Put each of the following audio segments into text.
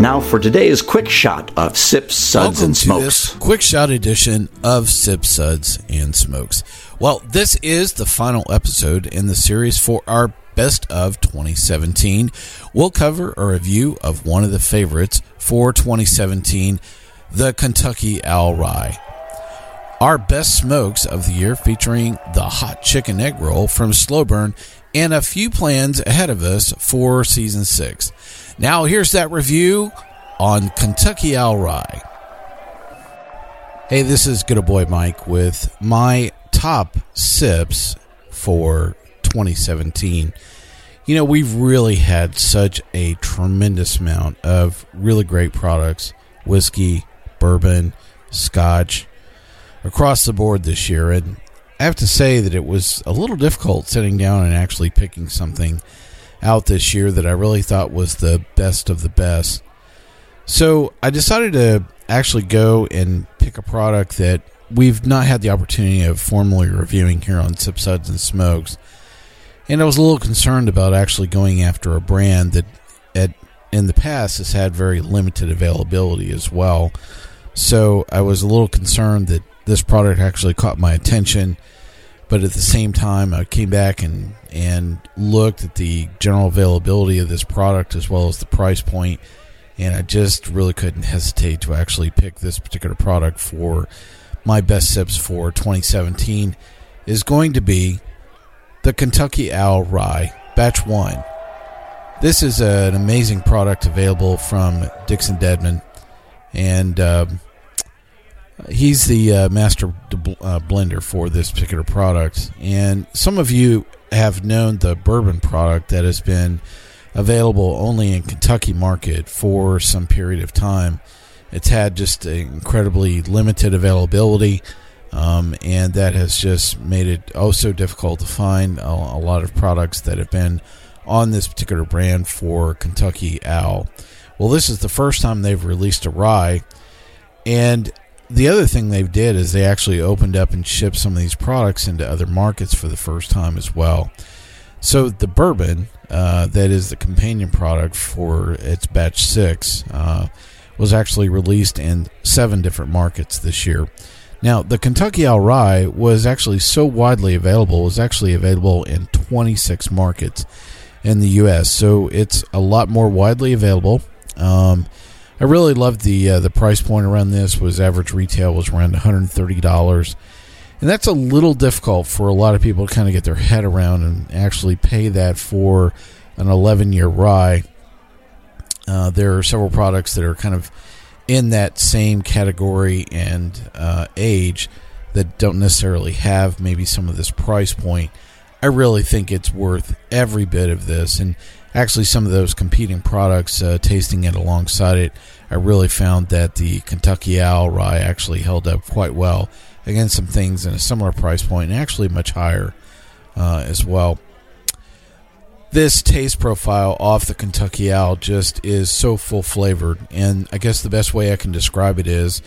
Now for today's quick shot of Sips, Suds, and Smokes. Quick shot edition of Sips, Suds, and Smokes. Well, this is the final episode in the series for our Best of 2017. We'll cover a review of one of the favorites for 2017, the Kentucky Owl Rye. Our best smokes of the year featuring the hot chicken egg roll from Slow Burn and a few plans ahead of us for season 6. Now here's that review on Kentucky Owl Rye. Hey, this is Good Boy Mike with my top sips for 2017. You know, we've really had such a tremendous amount of really great products, whiskey, bourbon, scotch, across the board this year. And I have to say that it was a little difficult sitting down and actually picking something out this year that I really thought was the best of the best. So I decided to actually go and pick a product that we've not had the opportunity of formally reviewing here on Sips, Suds, and Smokes. And I was a little concerned about actually going after a brand that in the past has had very limited availability as well. So I was a little concerned that this product actually caught my attention. But at the same time, I came back and looked at the general availability of this product as well as the price point. And I just really couldn't hesitate to actually pick this particular product for my best sips for 2017 is going to be the Kentucky Owl Rye, Batch 1. This is an amazing product available from Dixon Dedman. And he's the master blender for this particular product. And some of you have known the bourbon product that has been available only in Kentucky market for some period of time. It's had just incredibly limited availability, and that has just made it oh so difficult to find a lot of products that have been on this particular brand for Kentucky Owl. Well, this is the first time they've released a rye, and the other thing they did is they actually opened up and shipped some of these products into other markets for the first time as well. So the bourbon, that is the companion product for its Batch 6, was actually released in 7 different markets this year. Now, the Kentucky Owl Rye was actually so widely available, it was actually available in 26 markets in the U.S., so it's a lot more widely available. I really loved the price point around this. Was average retail was around $130, and that's a little difficult for a lot of people to kind of get their head around and actually pay that for an 11-year rye. There are several products that are kind of in that same category and age that don't necessarily have maybe some of this price point. I really think it's worth every bit of this. And actually some of those competing products, tasting it alongside it, I really found that the Kentucky Owl Rye actually held up quite well against some things in a similar price point and actually much higher as well. This taste profile off the Kentucky Owl just is so full-flavored, and I guess the best way I can describe it is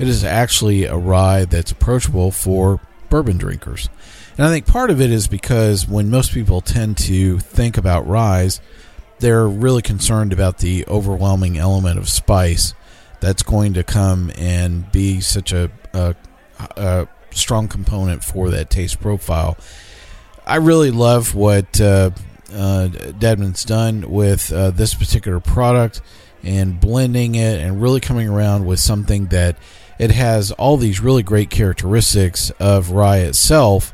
actually a rye that's approachable for bourbon drinkers. And I think part of it is because when most people tend to think about ryes, they're really concerned about the overwhelming element of spice that's going to come and be such a strong component for that taste profile. I really love what Dedman's done with this particular product and blending it and really coming around with something that it has all these really great characteristics of rye itself,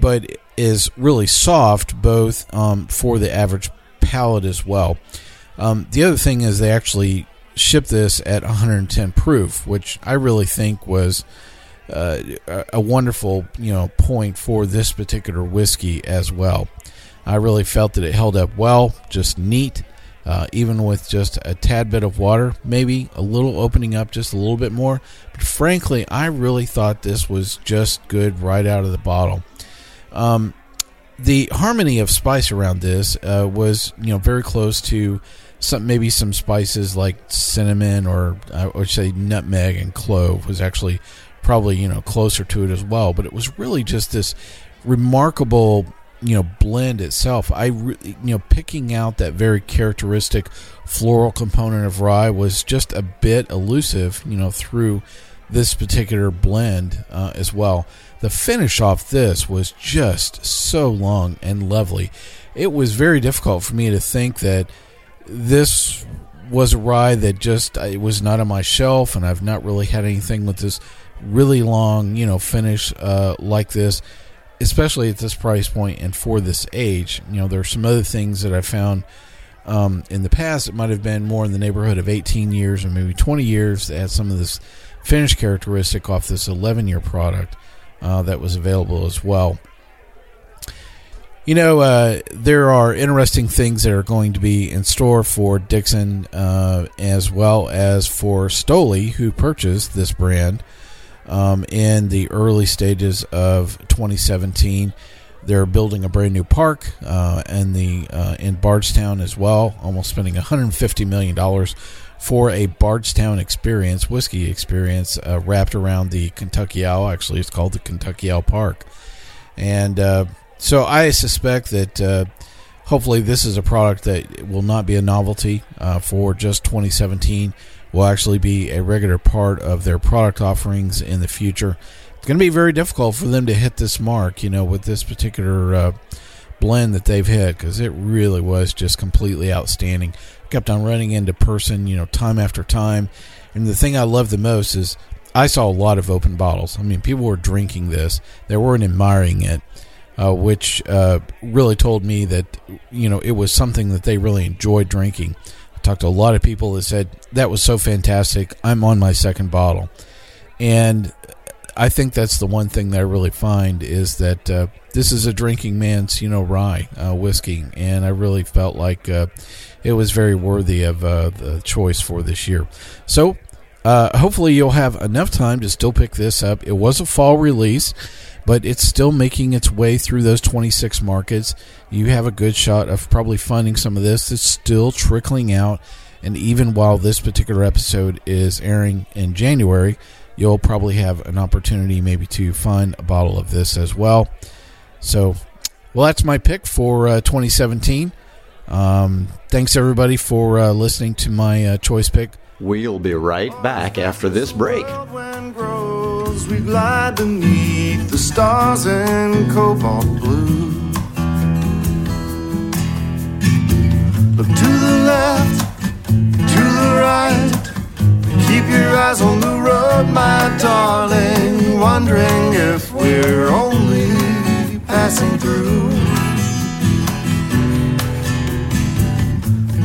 but is really soft both for the average palate as well. The other thing is they actually shipped this at 110 proof, which I really think was a wonderful, you know, point for this particular whiskey as well. I really felt that it held up well, just neat, even with just a tad bit of water, maybe a little opening up just a little bit more. But frankly, I really thought this was just good right out of the bottle. The harmony of spice around this was, you know, very close to some spices like cinnamon or I would say nutmeg and clove was actually probably, you know, closer to it as well. But it was really just this remarkable blend itself, picking out that very characteristic floral component of rye was just a bit elusive, through this particular blend as well. The finish off this was just so long and lovely. It was very difficult for me to think that this was a rye that it was not on my shelf, and I've not really had anything with this really long, finish like this, especially at this price point and for this age. There are some other things that I found in the past that might have been more in the neighborhood of 18 years or maybe 20 years that had some of this finish characteristic off this 11-year product that was available as well. There are interesting things that are going to be in store for Dixon as well as for Stoli, who purchased this brand in the early stages of 2017. They're building a brand new park in Bardstown as well, almost spending $150 million for a Bardstown experience, whiskey experience wrapped around the Kentucky Owl. Actually, it's called the Kentucky Owl Park. And so I suspect that hopefully this is a product that will not be a novelty for just 2017. Will actually be a regular part of their product offerings in the future. It's going to be very difficult for them to hit this mark, with this particular blend that they've hit, because it really was just completely outstanding. Kept on running into person, time after time. And the thing I love the most is I saw a lot of open bottles. I mean, people were drinking this. They weren't admiring it, which really told me that, it was something that they really enjoyed drinking. Talked to a lot of people that said that was so fantastic, I'm on my second bottle. And I think that's the one thing that I really find is that this is a drinking man's rye whiskey, and I really felt like it was very worthy of the choice for this year. So hopefully you'll have enough time to still pick this up. It was a fall release, but it's still making its way through those 26 markets. You have a good shot of probably finding some of this that's still trickling out. And even while this particular episode is airing in January, you'll probably have an opportunity maybe to find a bottle of this as well. So, that's my pick for 2017. Thanks, everybody, for listening to my choice pick. We'll be right back after this break. We glide beneath the stars and cobalt blue. Look to the left, to the right. Keep your eyes on the road, my darling, wondering if we're only passing through.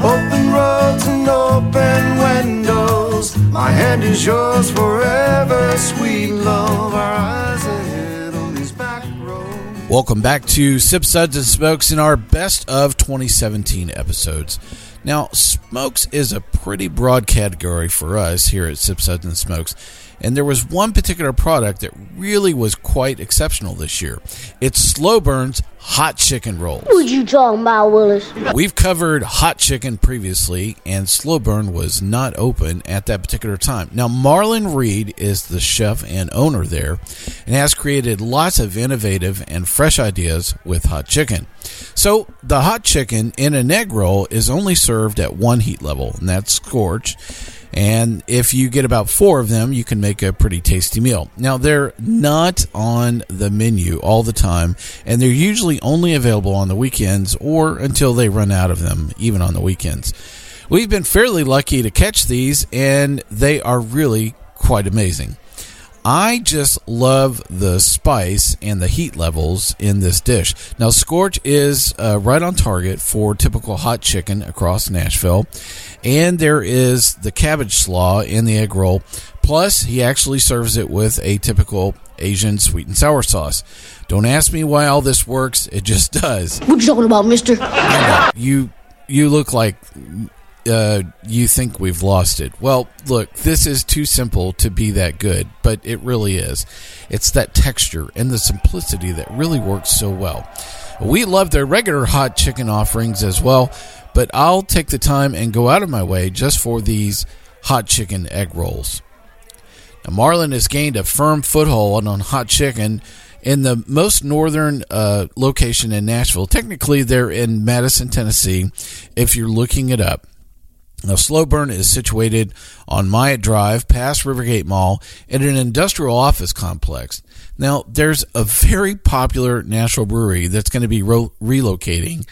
Open roads and open windows, my hand is yours forever, sweet love, our eyes ahead on these back roads. Welcome back to Sip, Suds, and Smokes in our best of 2017 episodes. Now, smokes is a pretty broad category for us here at Sip, Suds, and Smokes, and there was one particular product that really was quite exceptional this year. It's Slow Burn's Hot Chicken Rolls. What you talking about, Willis? We've covered Hot Chicken previously, and Slow Burn was not open at that particular time. Now, Marlon Reed is the chef and owner there and has created lots of innovative and fresh ideas with hot chicken. So, the hot chicken in an egg roll is only served at one heat level, and that's scorch. And if you get about four of them, you can make a pretty tasty meal. Now, they're not on the menu all the time, and they're usually only available on the weekends or until they run out of them, even on the weekends. We've been fairly lucky to catch these, and they are really quite amazing. I just love the spice and the heat levels in this dish. Now, scorch is right on target for typical hot chicken across Nashville. And there is the cabbage slaw in the egg roll. Plus, he actually serves it with a typical Asian sweet and sour sauce. Don't ask me why all this works. It just does. What you talking about, mister? You look like... you think we've lost it. Well, look, this is too simple to be that good, but it really is. It's that texture and the simplicity that really works so well. We love their regular hot chicken offerings as well, but I'll take the time and go out of my way just for these hot chicken egg rolls. Now, Marlon has gained a firm foothold on hot chicken in the most northern location in Nashville. Technically, they're in Madison, Tennessee, if you're looking it up. Now, Slow Burn is situated on Myatt Drive, past Rivergate Mall, in an industrial office complex. Now, there's a very popular Nashville brewery that's going to be relocating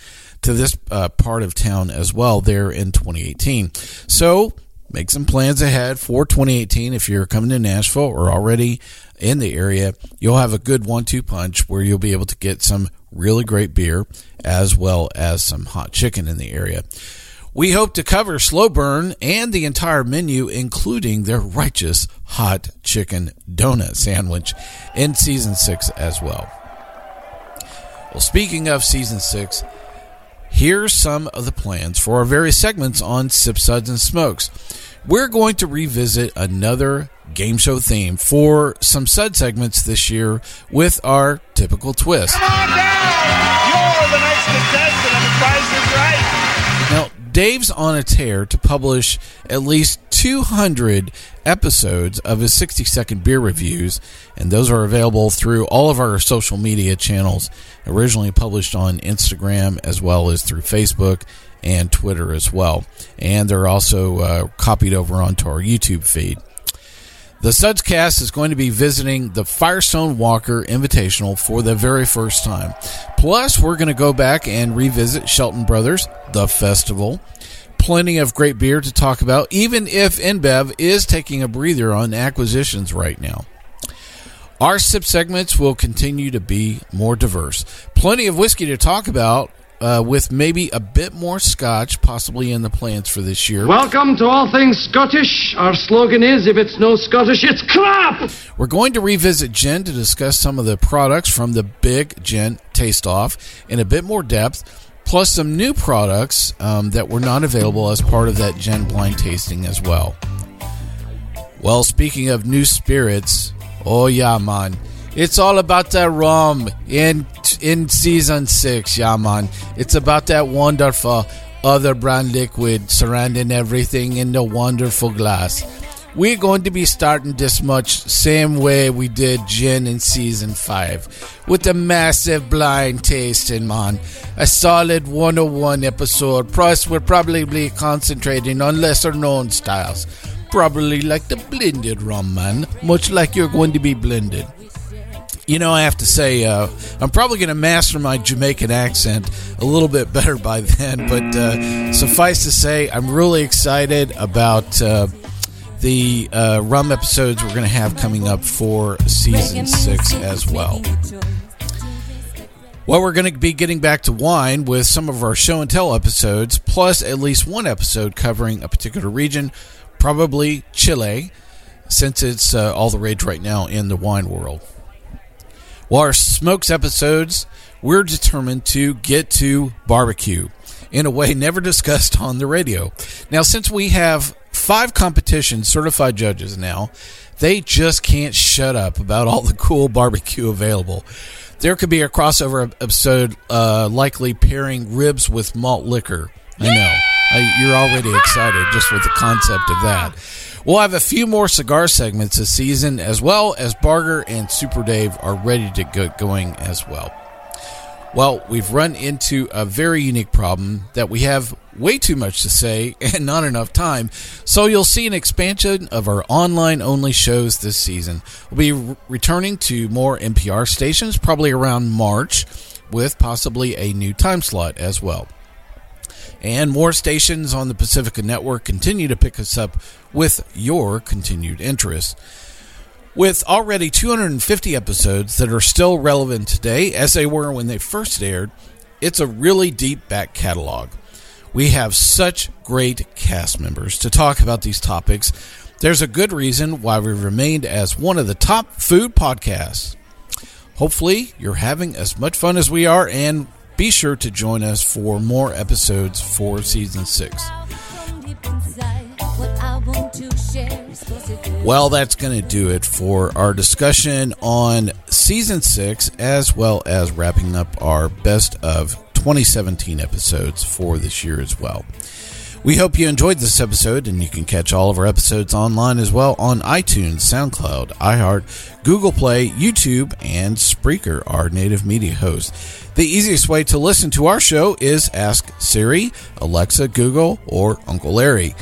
to this part of town as well there in 2018. So, make some plans ahead for 2018 if you're coming to Nashville or already in the area. You'll have a good 1-2 punch where you'll be able to get some really great beer as well as some hot chicken in the area. We hope to cover Slow Burn and the entire menu, including their righteous hot chicken donut sandwich in Season 6 as well. Well, speaking of Season 6, here's some of the plans for our various segments on Sip Suds and Smokes. We're going to revisit another game show theme for some sud segments this year with our typical twist. Come on down! You're the next contestant on The Price Is Right. Now, Dave's on a tear to publish at least 200 episodes of his 60-second beer reviews, and those are available through all of our social media channels, originally published on Instagram as well as through Facebook and Twitter as well. And they're also copied over onto our YouTube feed. The Sudscast is going to be visiting the Firestone Walker Invitational for the very first time. Plus, we're going to go back and revisit Shelton Brothers, the festival. Plenty of great beer to talk about, even if InBev is taking a breather on acquisitions right now. Our sip segments will continue to be more diverse. Plenty of whiskey to talk about, with maybe a bit more scotch possibly in the plans for this year. Welcome to all things Scottish. Our slogan is, if it's no Scottish, it's crap! We're going to revisit gin to discuss some of the products from the Big Gin Taste-Off in a bit more depth, plus some new products that were not available as part of that gin blind tasting as well. Well, speaking of new spirits, oh yeah, man. It's all about that rum in Season 6, yeah, man. It's about that wonderful other brand liquid surrounding everything in the wonderful glass. We're going to be starting this much same way we did gin in Season 5 with a massive blind tasting, man. A solid 101 episode. Plus, we're probably concentrating on lesser known styles. Probably like the blended rum, man. Much like you're going to be blended. You know, I have to say, I'm probably going to master my Jamaican accent a little bit better by then. But suffice to say, I'm really excited about the rum episodes we're going to have coming up for Season 6 as well. Well, we're going to be getting back to wine with some of our show and tell episodes, plus at least one episode covering a particular region, probably Chile, since it's all the rage right now in the wine world. Well, our smokes episodes, we're determined to get to barbecue in a way never discussed on the radio. Now, since we have 5 competition certified judges now, they just can't shut up about all the cool barbecue available. There could be a crossover episode likely pairing ribs with malt liquor. I know. You're already excited just with the concept of that. We'll have a few more cigar segments this season, as well as Barger and Super Dave are ready to get going as well. Well, we've run into a very unique problem that we have way too much to say and not enough time, so you'll see an expansion of our online-only shows this season. We'll be returning to more NPR stations probably around March with possibly a new time slot as well. And more stations on the Pacifica Network continue to pick us up with your continued interest. With already 250 episodes that are still relevant today, as they were when they first aired, it's a really deep back catalog. We have such great cast members to talk about these topics. There's a good reason why we remained as one of the top food podcasts. Hopefully, you're having as much fun as we are, and be sure to join us for more episodes for Season 6. Well, that's going to do it for our discussion on Season 6, as well as wrapping up our best of 2017 episodes for this year as well. We hope you enjoyed this episode, and you can catch all of our episodes online as well on iTunes, SoundCloud, iHeart, Google Play, YouTube, and Spreaker, our native media host. The easiest way to listen to our show is ask Siri, Alexa, Google, or Uncle Larry.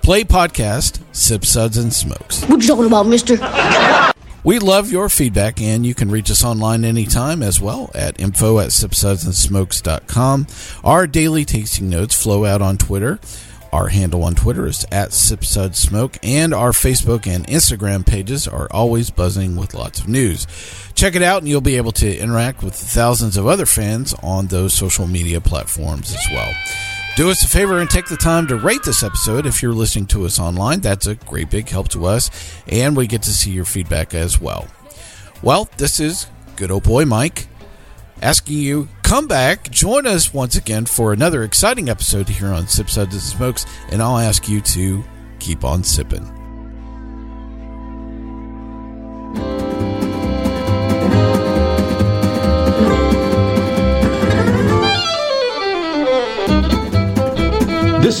Play podcast, Sip Suds and Smokes. What you talking about, mister? We love your feedback, and you can reach us online anytime as well at info@sipsudsandsmokes.com. Our daily tasting notes flow out on Twitter. Our handle on Twitter is @SipsudSmoke, and our Facebook and Instagram pages are always buzzing with lots of news. Check it out, and you'll be able to interact with thousands of other fans on those social media platforms as well. Do us a favor and take the time to rate this episode if you're listening to us online. That's a great big help to us, and we get to see your feedback as well. Well, this is good old boy Mike asking you, come back, join us once again for another exciting episode here on Sip Suds and Smokes, and I'll ask you to keep on sipping. This